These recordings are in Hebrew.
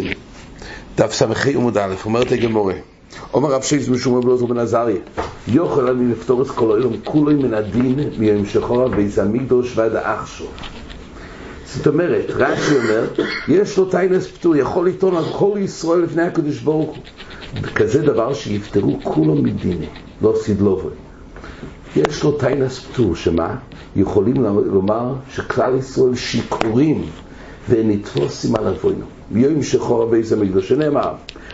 Kin. Daf Samachay Umud Aleph. Omeret HaGemorah. Omer Rav Sheish Meshumah Belozo Ben Azariah. Yochel ani leftor es kol ha'olam kuloi min adin miyom shechorav beis hamikdosh va'ad ha'achshor. זאת אומרת, רש"י אומר, יש לו טיילס פטור, יכול לטעון על כל ישראל לפני הקדוש ברוך הוא. כזה דבר שיפטרו כולו מדיני, לא סדלובוי. יש לו טיילס פטור, שמה? יכולים לומר שכלל ישראל שיכורים, ונתפוסים על אבוינו. ויום שחור הבית המקדש, שנאמר,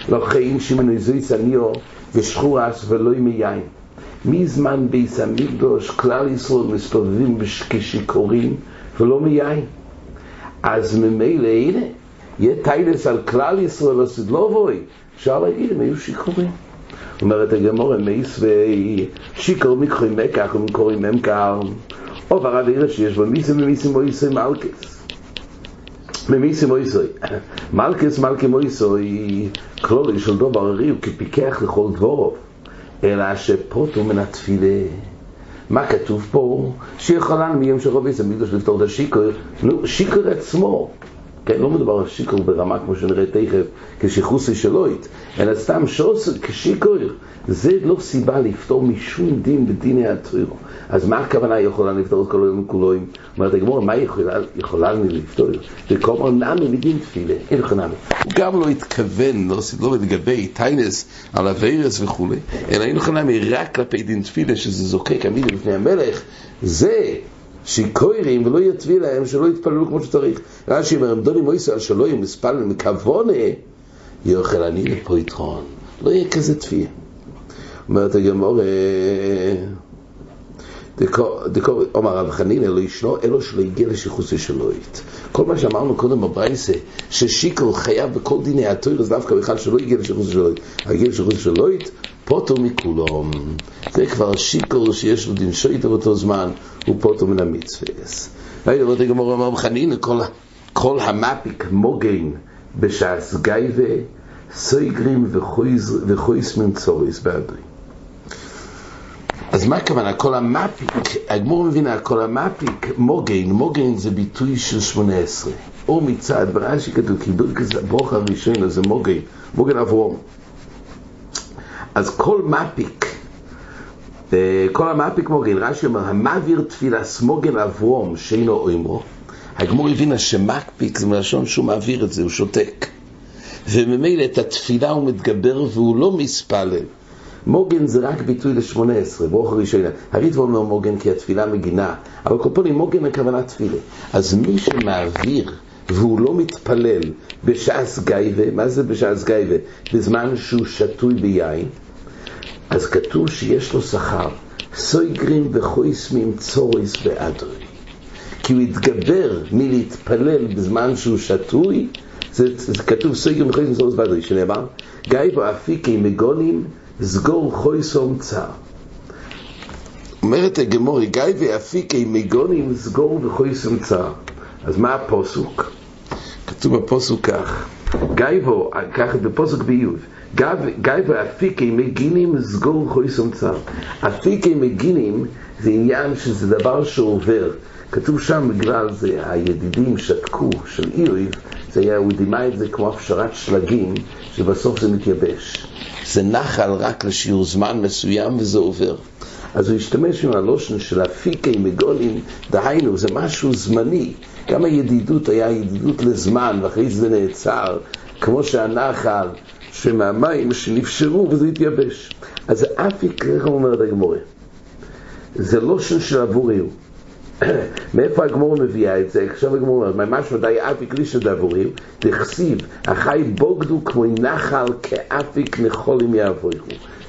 לא חיים שמנו זויץ עניו, ושחור אס ולא עם יין. מזמן בית המקדש, כלל ישראל מסתובבים כשיכורים, ולא מיין. אז ממילא, הנה, יהיה טיילס על כלל ישראל, הסדלובוי, אפשר להגיד, הם היו שיכורים. אומרת הגמורה, מייסווי, שיקר מקחוים מקח ומקורים ממקר, או ברב עיר שיש בו מיסים או יסוי מלכס. ממיסים או יסוי. מלכס מלכים או יסוי, כלולי של דובר הרי הוא כפיקח לכל דבורוב, אלא שפוטו מן התפילה. מה כתוב פה? שיכולן מיום שרובייס המקדוש לפתור את השיקר. נו, שיקר עצמו. כן, לא מדובר על שיקר ברמה כמו שנראה תכף, כשחוסי שלוית, אלא סתם שעושה כשיקר. זה לא סיבה לפתור משום דין בדיני התוירו. אז מה הכוונה יכולה לפתור את כלויים וכלויים? אומרת הגמור, מה יכולה לפתור? וכלומר, נעמי מדין תפילה, אין לך נעמי. הוא גם לא התכוון, לא מתגבי, טיינס על הווירס וכו', אלא אין לך נעמי רק כלפי דין תפילה, שזה זוקק עמיד לפני המלך. זה שיקוירים ולא יתבי להם, שלא יתפללו כמו שצריך. רש"י אומר, דוני מויסה, שלא יהיו מספללים מכוונה, יוכל אני לפה יתרון. לא יהיה כזה תפייה. אומרת הגמור, אומר רב חנין, אלו ישנו, אלו שלא יגיע לשחוסי שלוית. כל מה שאמרנו קודם בברייסה, ששיקר חייב בכל דיני התויר, אז דווקא בכלל שלא יגיע לשחוסי שלוית. הגיע לשחוסי שלוית, פוטו מכולם. זה כבר שיקר שיש לו דין שוית באותו זמן, הוא פוטו מן המצווס. ראיתי, אומרת הגמור, אומר רב חנין, כל המפיק מוגן בשעס גייבה, סויגרים וחויס ממצוריס בעדוי. אז מה הכוונה? כל המאפיק, הגמור מבינה, כל המאפיק מוגן, מוגן זה ביטוי של 18. או מצד, ברש"י כתוב, כי ברוך הראשון הזה מוגן, מוגן אברום. אז כל מאפיק, כל המאפיק מוגן, רש"י אומר, המעביר תפילה סמוגן אברום שאינו אומרו. הגמור הבינה שמאפיק זה מלשון שהוא מעביר את זה, הוא שותק. וממילא את התפילה הוא מתגבר והוא לא מספלל. מוגן זה רק ביטוי ל-18, ברוך הראשונה. הריטב"א אומר מוגן כי התפילה מגינה, אבל קופונים מוגן הכוונה תפילה. אז מי שמעביר והוא לא מתפלל בשעס גייבה, מה זה בשעס גייבה? בזמן שהוא שטוי ביין, אז כתוב שיש לו שכר, סויגרים וחויס ממצוריס באדרי. כי הוא התגבר מלהתפלל בזמן שהוא שטוי, זה כתוב סויגרים וחויס ממצוריס באדרי, שנאמר, גייבה אפיקי מגונים, סגור חויסום צער. אומרת הגמורה, גיא ואפיקי מגונים סגור וחויסום צער. אז מה הפוסוק? כתוב בפוסוק כך, כך בפוסוק ביוב, גיא ואפיקי מגינים סגור חויסום צער. אפיקי מגינים זה עניין שזה דבר שעובר. כתוב שם בגלל זה הידידים שתקו של איוב, זה היה הודימה את זה כמו הפשרת שלגים שבסוף זה מתייבש. זה נחל רק לשיעור זמן מסוים וזה עובר. אז הוא השתמש עם הלושן של אפיקי מגולים, דהיינו, זה משהו זמני. גם הידידות היה ידידות לזמן ואחרי זה נעצר, כמו שהנחל שמהמים שנפשרו וזה התייבש. אז האפיק, איך אומרת הגמורה? זה לושן של עבוריות. מאיפה הגמור מביאה את זה? עכשיו הגמור אומר, ממש ודאי אפיק לי שדבורים, תכסיב, החי בוגדו כמו נחל כאפיק מחולים יעבוירו.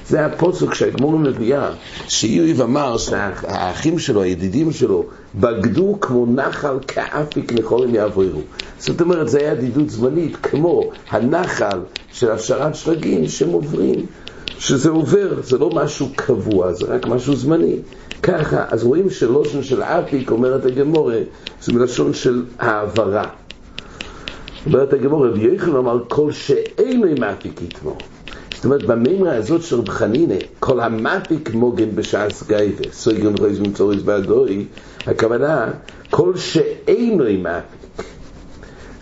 זה הפוסוק שהגמור מביאה, שאיוב אמר שהאחים שלו, הידידים שלו, בגדו כמו נחל כאפיק מחולים יעבוירו. זאת אומרת, זה היה ידידות זמנית, כמו הנחל של הפשרת שלגים שמוברים, שזה עובר, זה לא משהו קבוע, זה רק משהו זמני. ככה, אז רואים שלושן של אפיק, אומרת הגמורה, זה מלשון של העברה. אומרת הגמורה, ויוכל אמר, כל שאינו עם אפיק יתמור. זאת אומרת, בממרה הזאת של בחנינה, כל המאפיק מוגן בשעס גייבה, סויגון חייז מצוריס באדוי, הכוונה, כל שאינו עם אפיק.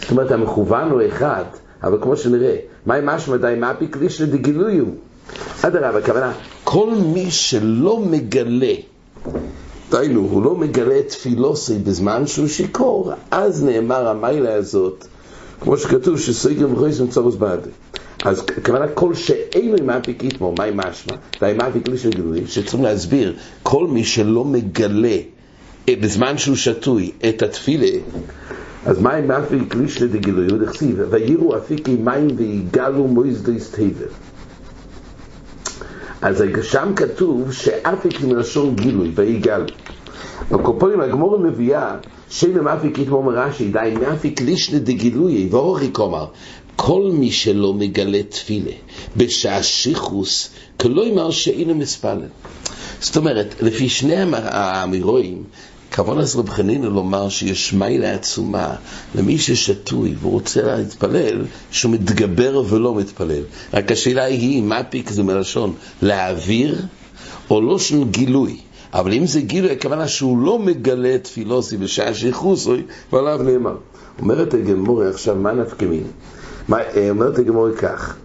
זאת אומרת, המכוון הוא אחד, אבל כמו שנראה, מהי משמע די מאפיק לישנה דגילויו? אדרבה, הכוונה, כל מי שלא מגלה, דיינו, הוא לא מגלה את תפילוסי בזמן שהוא שיקור, אז נאמר המיילה הזאת, כמו שכתוב, שסויגרם חויסם צורוס בעדי. אז כמובן כל שאין לו מאפיק איתמו, מהי משמע? די מאפיק לישנה דגילויו, שצריכים להסביר, כל מי שלא מגלה, בזמן שהוא שטוי, את התפילה, אז מים אפיק לישנה דגילויו דכסיב, ויראו אפיקי מים ויגלו מויזדויס תיבר. אז שם כתוב שאפיק מלשון גילוי ויגלו. בקופונים הגמורה מביאה שם מאפיק יתמו מרש"י די מאפיק לישנה דגילוי ואורכי כומר כל מי שלא מגלה תפילה בשעה שיחוס כלומר שאינו מספלל. זאת אומרת, לפי שני האמירואים כוון אז רב חנינא לומר שיש מיילה עצומה למי ששתוי ורוצה להתפלל שהוא מתגבר ולא מתפלל. רק השאלה היא, מאפיק זה מלשון להעביר או לא של גילוי, אבל אם זה גילוי הכוונה שהוא לא מגלה תפילוסי בשעה שיחוסוי ועליו נאמר. אומרת הגמורה עכשיו מה נפקמין? אומרת הגמורה כך,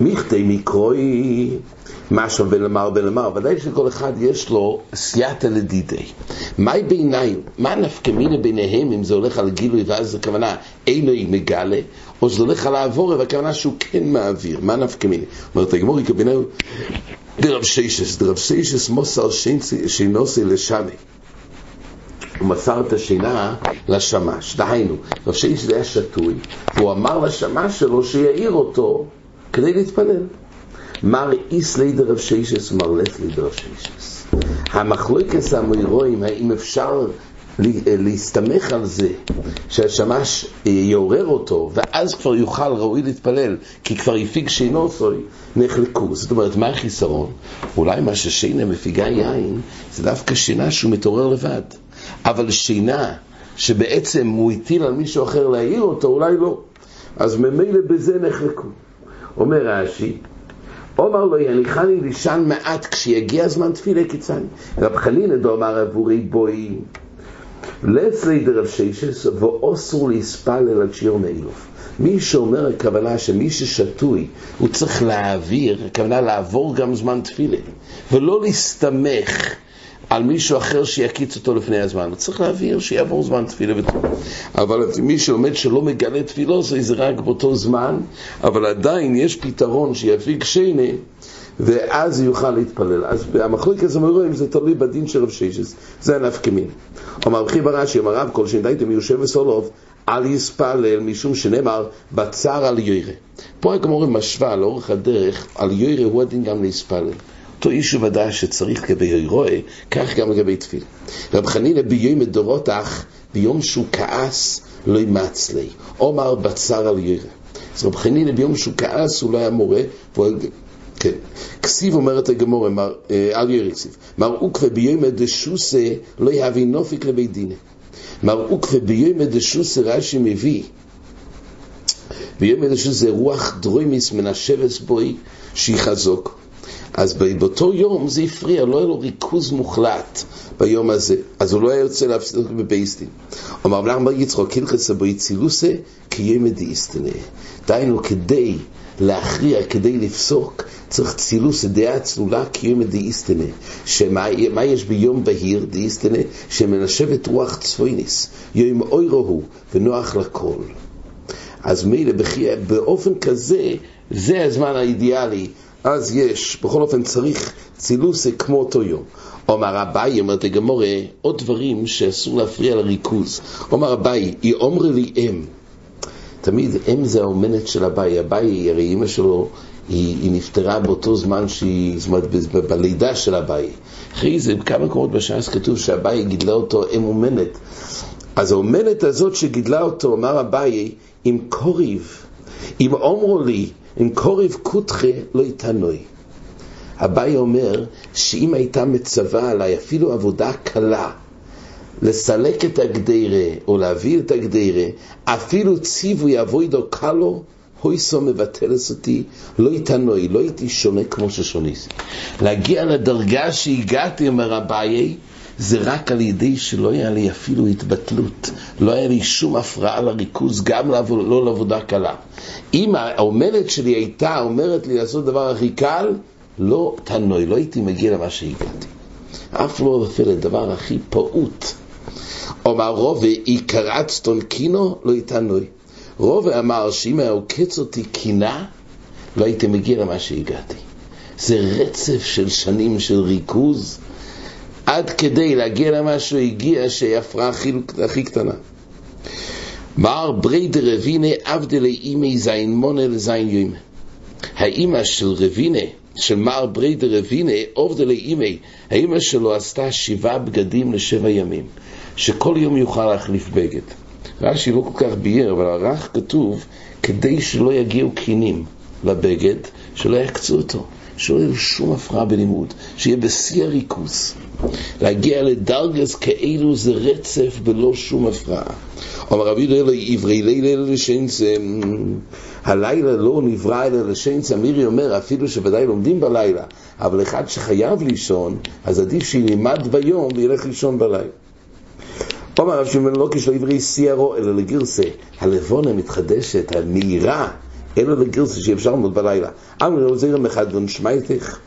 מכתי מקרוי משהו ולמר, ודאי שכל אחד יש לו סייאטה לדידי. מהי בעיניים? מה נפקמינה ביניהם אם זה הולך על גילוי ואז זה כוונה אינוי מגלה, או זה הולך על העבור והכוונה שהוא כן מעביר? מה נפקמינה? אומרת הגמורי כביניהם דרב שיישס מוסר שינוסי לשמי. הוא מסר את השינה לשמש. דהיינו, רב שיישס היה שטוי, והוא אמר לשמש שלו שיעיר אותו כדי להתפלל. מר איס ליד רב שיישס, מר לס ליד רב שיישס. המחלוקס האמירואים, האם אפשר להסתמך על זה שהשמש יעורר אותו ואז כבר יוכל ראוי להתפלל כי כבר יפיג שינו סוי, נחלקו. זאת אומרת, מה החיסרון? אולי מה ששינה מפיגה יין זה דווקא שינה שהוא מתעורר לבד, אבל שינה שבעצם הוא הטיל על מישהו אחר להעיר אותו, אולי לא. אז ממילא בזה נחלקו. אומר רש"י, אומר לו, יניחני לישן מעט, כשיגיע זמן תפילה קיצני. רב חנינא דאמר אבורי בוי, לסלי דרב שיישס, ואוסור להספלל עד שיום אילוף. מי שאומר הכוונה שמי ששתוי, הוא צריך להעביר, הכוונה לעבור גם זמן תפילה, ולא להסתמך על מישהו אחר שיקיץ אותו לפני הזמן. הוא צריך להעביר שיעבור זמן תפילה ותפילה. אבל מי שעומד שלא מגלה תפילה, זה רק באותו זמן, אבל עדיין יש פתרון שיפיק שינה, ואז יוכל להתפלל. אז המחלוקת הזה מרואים, זה תלוי בדין של רב שיישס. זה נפקא מינה. אמר רב חייא ברש"י, אמר רב כל שדייתם יושב וסולוב, אל יספלל משום שנאמר, בצער על יוירה. פה הגמרא משווה לאורך הדרך, על יוירה הוא הדין גם להספלל. אותו איש ודאי שצריך לגבי רואה, כך גם לגבי תפיל. רב חנינא ביום דורותך, ביום שהוא כעס, לא ימצא לי. אומר בצר על ירא. אז רב חנינא ביום שהוא כעס, הוא לא היה מורה, כן. כסיב אומרת הגמור, על ירא כסיב. מראו כפה ביום דשוסה, לא יהבי נופיק לבי דינא. מראו כפה ביום דשוסה, רש"י מביא. ביום דשוסה רוח דרוימיס מנשבס בוי, שיחזוק. אז באותו יום זה הפריע, לא היה לו ריכוז מוחלט ביום הזה, אז הוא לא היה יוצא להפסיק בבייסטין. אמר לך מר יצחוק, הלכס הבוי צילוסה כימד איסטנה. דיינו, כדי להכריע, כדי לפסוק, צריך צילוס דעה צלולה כימד איסטנה. שמה יש ביום בהיר דאיסטנה? שמנשבת רוח צפויניס, יום אוירו הוא, ונוח לכל. אז מילא באופן כזה, זה הזמן האידיאלי, אז יש, בכל אופן צריך צילוס כמו אותו יום. אומר אביי, אומרת הגמורה, עוד דברים שאסור להפריע לריכוז. אומר אביי, היא אומרה לי אם. תמיד אם זה האומנת של אביי. אביי, הרי אמא שלו, היא נפטרה באותו זמן שהיא, זאת אומרת, בלידה של אביי. אחרי זה, בכמה קורות בשעה כתוב שאביי גידלה אותו אם אומנת. אז האומנת הזאת שגידלה אותו, אומר אביי, עם קוריב, עם אומרו לי, אם קורב קוטחה לא יתנוי. אביי אומר שאם הייתה מצווה עליי אפילו עבודה קלה לסלק את הגדירה או להביא את הגדירה, אפילו ציווי אבוידו קלו הויסו מבטלס אותי, לא יתנוי, לא הייתי שונה כמו ששוניס. להגיע לדרגה שהגעתי, אומר אביי, זה רק על ידי שלא היה לי אפילו התבטלות, לא היה לי שום הפרעה לריכוז, גם לא לעבודה קלה. אם העומדת שלי הייתה אומרת לי לעשות דבר הכי קל, לא תנוי, לא הייתי מגיע למה שהגעתי. אף לא אפילו לדבר הכי פעוט. אמרו ועיקרת סטונקינו, לא תנוי. רוב אמר שאם היה עוקץ אותי קינה, לא הייתי מגיע למה שהגעתי. זה רצף של שנים של ריכוז, עד כדי להגיע למה שהגיע, שהיא הפרעה הכי קטנה. מר בריידר רבינה אבדלי אימי זין מונל זין יוימה. האימא של רבינה, של מר בריידר רבינה אבדלי אימי, האימא שלו עשתה 7 בגדים ל7 ימים, שכל יום יוכל להחליף בגד. רש"י לא כל כך בייר, אבל הרח כתוב, כדי שלא יגיעו קינים לבגד, שלא יקצו אותו, שלא יהיו שום הפרעה בלימוד, שיהיה בשיא הריכוז. להגיע לדרגס כאילו זה רצף בלא שום הפרעה. אומר רבי לילה עברי לילה לשנץ, הלילה לא נברא אלא לשנץ, אמירי אומר אפילו שוודאי לומדים בלילה, אבל אחד שחייב לישון, אז עדיף שילמד ביום וילך לישון בלילה. אומר רב שמעון לוקיש לא עברי סיירו אלא לגרסה, הלבונה מתחדשת, הנהירה, אלא לגרסה שאפשר ללמוד בלילה. אמרי לא זירם אחד ונשמייתך.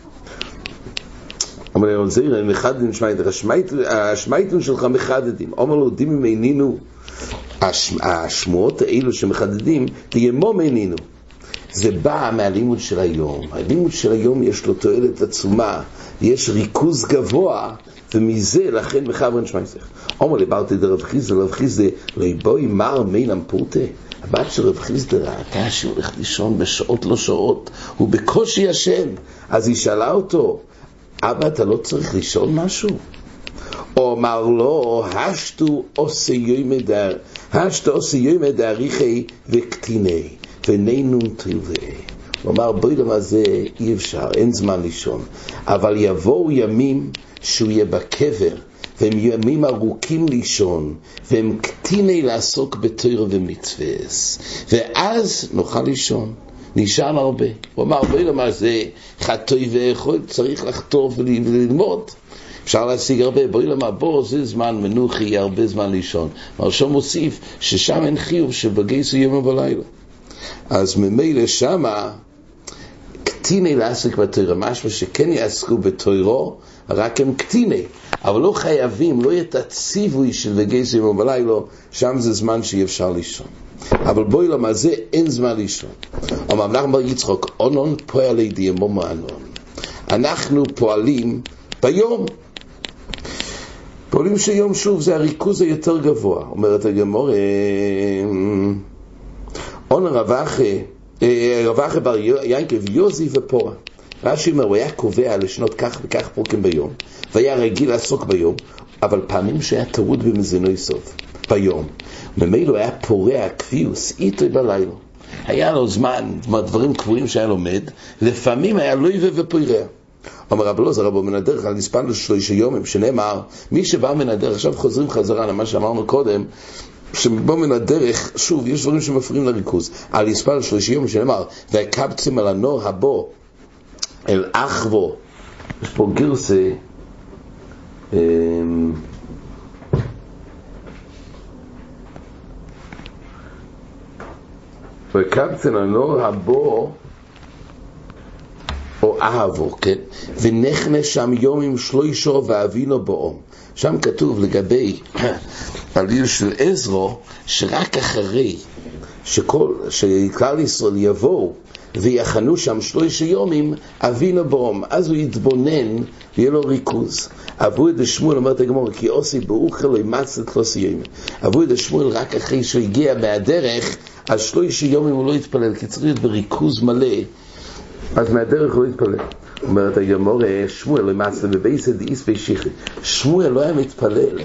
אמר לו זירם אחד נשמייתך, השמייתן שלך מחדדים. אומר לו דימי מעינינו, השמועות האלו שמחדדים, תיימו מעינינו. זה בא מהלימוד של היום. הלימוד של היום יש לו תועלת עצומה, יש ריכוז גבוה, ומזה לכן מחברן שמייסך. אומר לברתי דרב חיזדה, רב חיזדה, ליבוי מר מילם פורטה. הבת של רב חיזדה ראתה שהוא הולך לישון בשעות לא שעות, הוא בקושי ישן, אז היא שאלה אותו, אבא אתה לא צריך לישון משהו? אומר לו, השתו עושה יוימדר, השתו עושה יוימדר ריחי וקטיני, ונינון טריבי. הוא אמר, בואי למה זה אי אפשר, אין זמן לישון, אבל יבואו ימים שהוא יהיה בקבר, והם ימים ארוכים לישון, והם קטיני לעסוק בתורה ומצוות, ואז נוכל לישון. נשאר הרבה. הוא אמר, בואי למה זה חטוי ואכול, צריך לחטוף וללמוד. אפשר להשיג הרבה. בואי למה, בוא, זה זמן מנוחי, יהיה הרבה זמן לישון. מרשום מוסיף ששם אין חיוב שבגייס הוא יום בלילה. אז ממילא שמה, קטיני לעסק בתורה, משהו שכן יעסקו בתורה, רק הם קטיני, אבל לא חייבים, לא יהיה תציווי של וגייס יום בלילה, שם זה זמן שאי אפשר לישון. אבל בואי למה זה אין זמן לישון. אמר נחמן יצחק, אונון פועל לידי אמו מענון. אנחנו פועלים ביום. פועלים שיום שוב, זה הריכוז היותר גבוה. אומרת הגמרא, און רבחה בר ינקב יוזי ופורה. רש"י אומר, הוא היה קובע לשנות כך וכך פרוקים ביום, והיה רגיל לעסוק ביום, אבל פעמים שהיה טרוד במזינוי סוף. ביום. ממילא היה פורע קביוס, איתו בלילה. היה לו זמן, דברים קבועים שהיה לומד, לפעמים היה לא יבא ופורע. אמר רב אלעזר רבו מן הדרך, על נספן ל3 יומים, שנאמר, מי שבא מן הדרך, עכשיו חוזרים חזרה למה שאמרנו קודם, שבא מן הדרך, שוב, יש דברים שמפריעים לריכוז. על נספן ל3 יומים, שנאמר, והקבצים על הנור הבו, אל אחבו. יש פה גרסה, וקבצן הנור הבו או אהבו, כן? ונחנה שם יום עם 3 ואבינו באום. שם כתוב לגבי הליל של עזרו, שרק אחרי שכלל ישראל יבואו ויחנו שם 3 יומים אבינו באום, אז הוא יתבונן ויהיה לו ריכוז. אבו את השמואל, אומרת הגמור, כי עושי באוכל לא ימצא את לא סיימן. אבו את השמואל רק אחרי שהוא הגיע מהדרך, אז 3 יומים הוא לא יתפלל, כי צריך להיות בריכוז מלא, אז מהדרך הוא לא יתפלל. אומרת הגמור, שמואל למעשה בבייסד איספי שיחי. שמואל לא היה מתפלל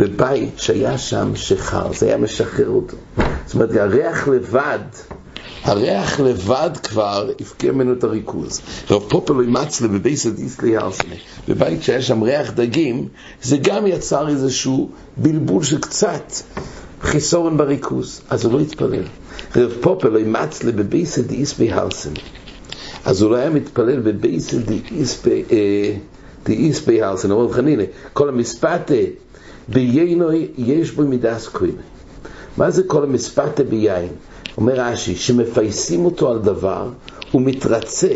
בבית שהיה שם שחר, זה היה משחרר אותו. זאת אומרת, הריח לבד כבר הפקיע ממנו את הריכוז. רב פופלוי מצלה בבייסד איסלי הרסני, בבית שהיה שם ריח דגים, זה גם יצר איזשהו בלבול שקצת חיסורן בריכוז, אז הוא לא התפלל. רב פופלוי מצלה בבייסד איסלי הרסני, אז הוא לא היה מתפלל בבייסד איסלי תאיס בהלסן, אמרו וחנינה, כל המספטה ביינוי יש בו מידס קוין. מה זה כל המספטה ביין? אומר רש"י, שמפייסים אותו על דבר, הוא מתרצה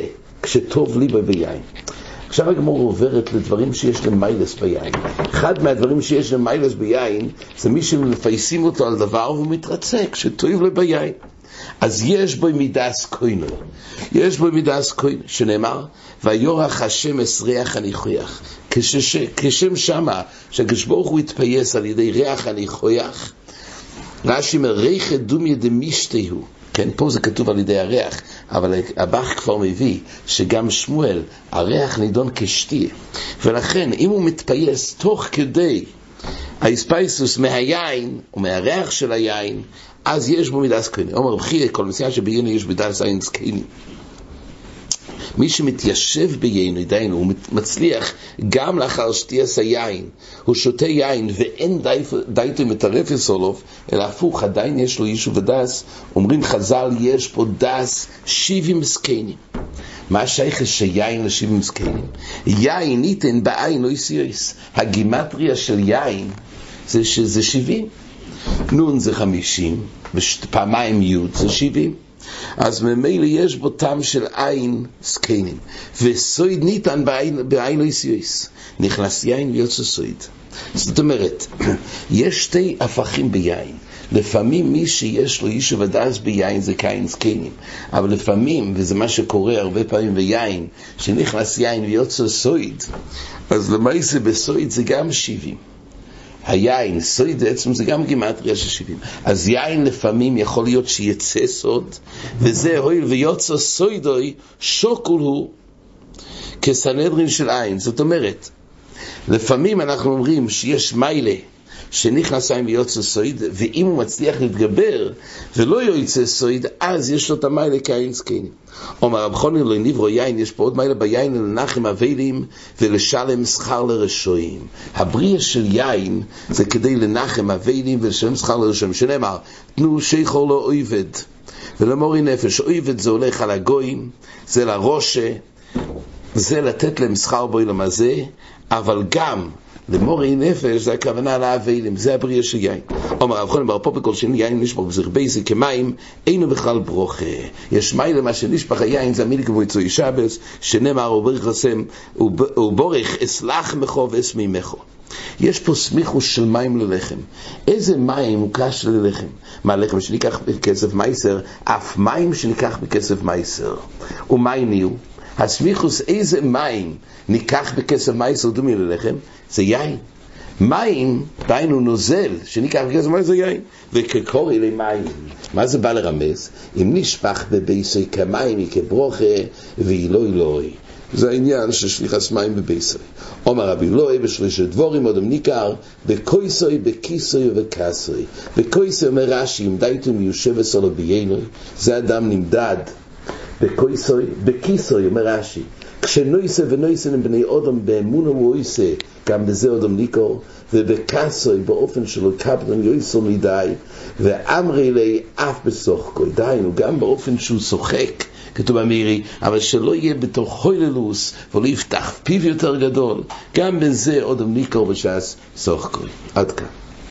כשטוב לי ביין. עכשיו הגמור עוברת לדברים שיש למיילס ביין. אחד מהדברים שיש למיילס ביין, זה מי שמפייסים אותו על דבר, הוא מתרצה כשטוב לי ביין. אז יש בו מידס קוינו, יש בו מידס קוינו, שנאמר, ויורח השם אסריח הניחויח. כשם שמה, שגשבורך הוא התפייס על ידי ריח הניחויח, רש"י מריח אדום ידמישתהו, כן, פה זה כתוב על ידי הריח, אבל הבח כבר מביא שגם שמואל, הריח נידון כשתי, ולכן אם הוא מתפייס תוך כדי ההספייסוס מהיין, או מהריח של היין, אז יש בו מידס קויני. אומר בחי, כל מסיעה שביינו יש מידס איינס קויני. מי שמתיישב ביינו, דיינו, הוא מצליח גם לאחר שתייס היין. הוא שותה יין ואין דייתו מטרפס אולוב, אלא הפוך, עדיין יש לו ישו ודס. אומרים חז"ל, יש פה דס 70 סקיינים. מה שייך שיין ל-70 סקיינים? יין ניתן בעין לא יסיוס. הגימטריה של יין זה שזה 70. נון זה 50, פעמיים יוד זה 70. אז ממילא יש בו טעם של עין סקיינים. וסויד ניתן בעין איסיוס. נכנס יין ויוצא סויד. זאת אומרת, יש שתי הפכים ביין. לפעמים מי שיש לו איש ודאס ביין זה קיין סקיינים. אבל לפעמים, וזה מה שקורה הרבה פעמים ביין, שנכנס יין ויוצא סויד, אז למעשה בסויד זה גם 70. היין, סויד עצם, זה גם גימטריה של 70. אז יין לפעמים יכול להיות שיצא סוד, וזה הויל ויוצא סוידוי, שוקול הוא כסנדרין של עין. זאת אומרת, לפעמים אנחנו אומרים שיש מיילה, שנכנס עין ויוצא סויד, ואם הוא מצליח להתגבר, ולא יוצא סויד, אז יש לו את המיילה כעין סקיינים. אומר, הבחון אלו נברו יין, יש פה עוד מיילה ביין לנחם אבלים ולשלם שכר לרשועים. הבריאה של יין זה כדי לנחם אבלים ולשלם שכר לרשועים. שנאמר, תנו שיחור לו אויבד, ולמורי נפש, אויבד זה הולך על הגויים, זה לרושה, זה לתת להם שכר בוי למזה, אבל גם למורי נפש, זה הכוונה לאבלים, זה הבריאה של יין. אומר רב חונן בר פופא, כל שני יין נשפך בזרבי זה כמים, אינו בכלל ברוכה. יש מיילה מה שנשפך היין, זה המילי כמו יצוי שבס, שנאמר וברך השם, ובורך אסלח מחו ואסמי מחו. יש פה סמיכוס של מים ללחם. איזה מים הוא קש ללחם? מה לחם שניקח בכסף מייסר, אף מים שניקח בכסף מייסר. ומים יהיו? הסמיכוס איזה מים ניקח בכסף מייסר דומי ללחם? זה יין. מים, דיינו נוזל, שניקח בכסף מייסר זה יין. וכקורי למים. מה זה בא לרמז? אם נשפך בביסוי כמים היא כברוכה ואילוי לוי. זה העניין של שליחס מים בביסוי. אומר רבי לוי בשלישת דבורים עוד ניכר בקויסוי, בקיסוי ובקסוי. בקויסוי אומר רש"י, אם דייתו מיושב וסולו ביינוי, זה אדם נמדד. בקויסוי, בקיסוי אומר רש"י, כשנויסה ונויסה הם בני אודם באמון ומויסה, גם בזה אודם ניקור, ובקסוי באופן שלו קפדם יויסו מדי, ואמרי לי אף בסוחקוי, דיינו גם באופן שהוא שוחק, כתוב אמירי, אבל שלא יהיה בתוך חויללוס, ולא יפתח פיו יותר גדול, גם בזה אודם ניקור בשעס סוחקוי. עד כאן.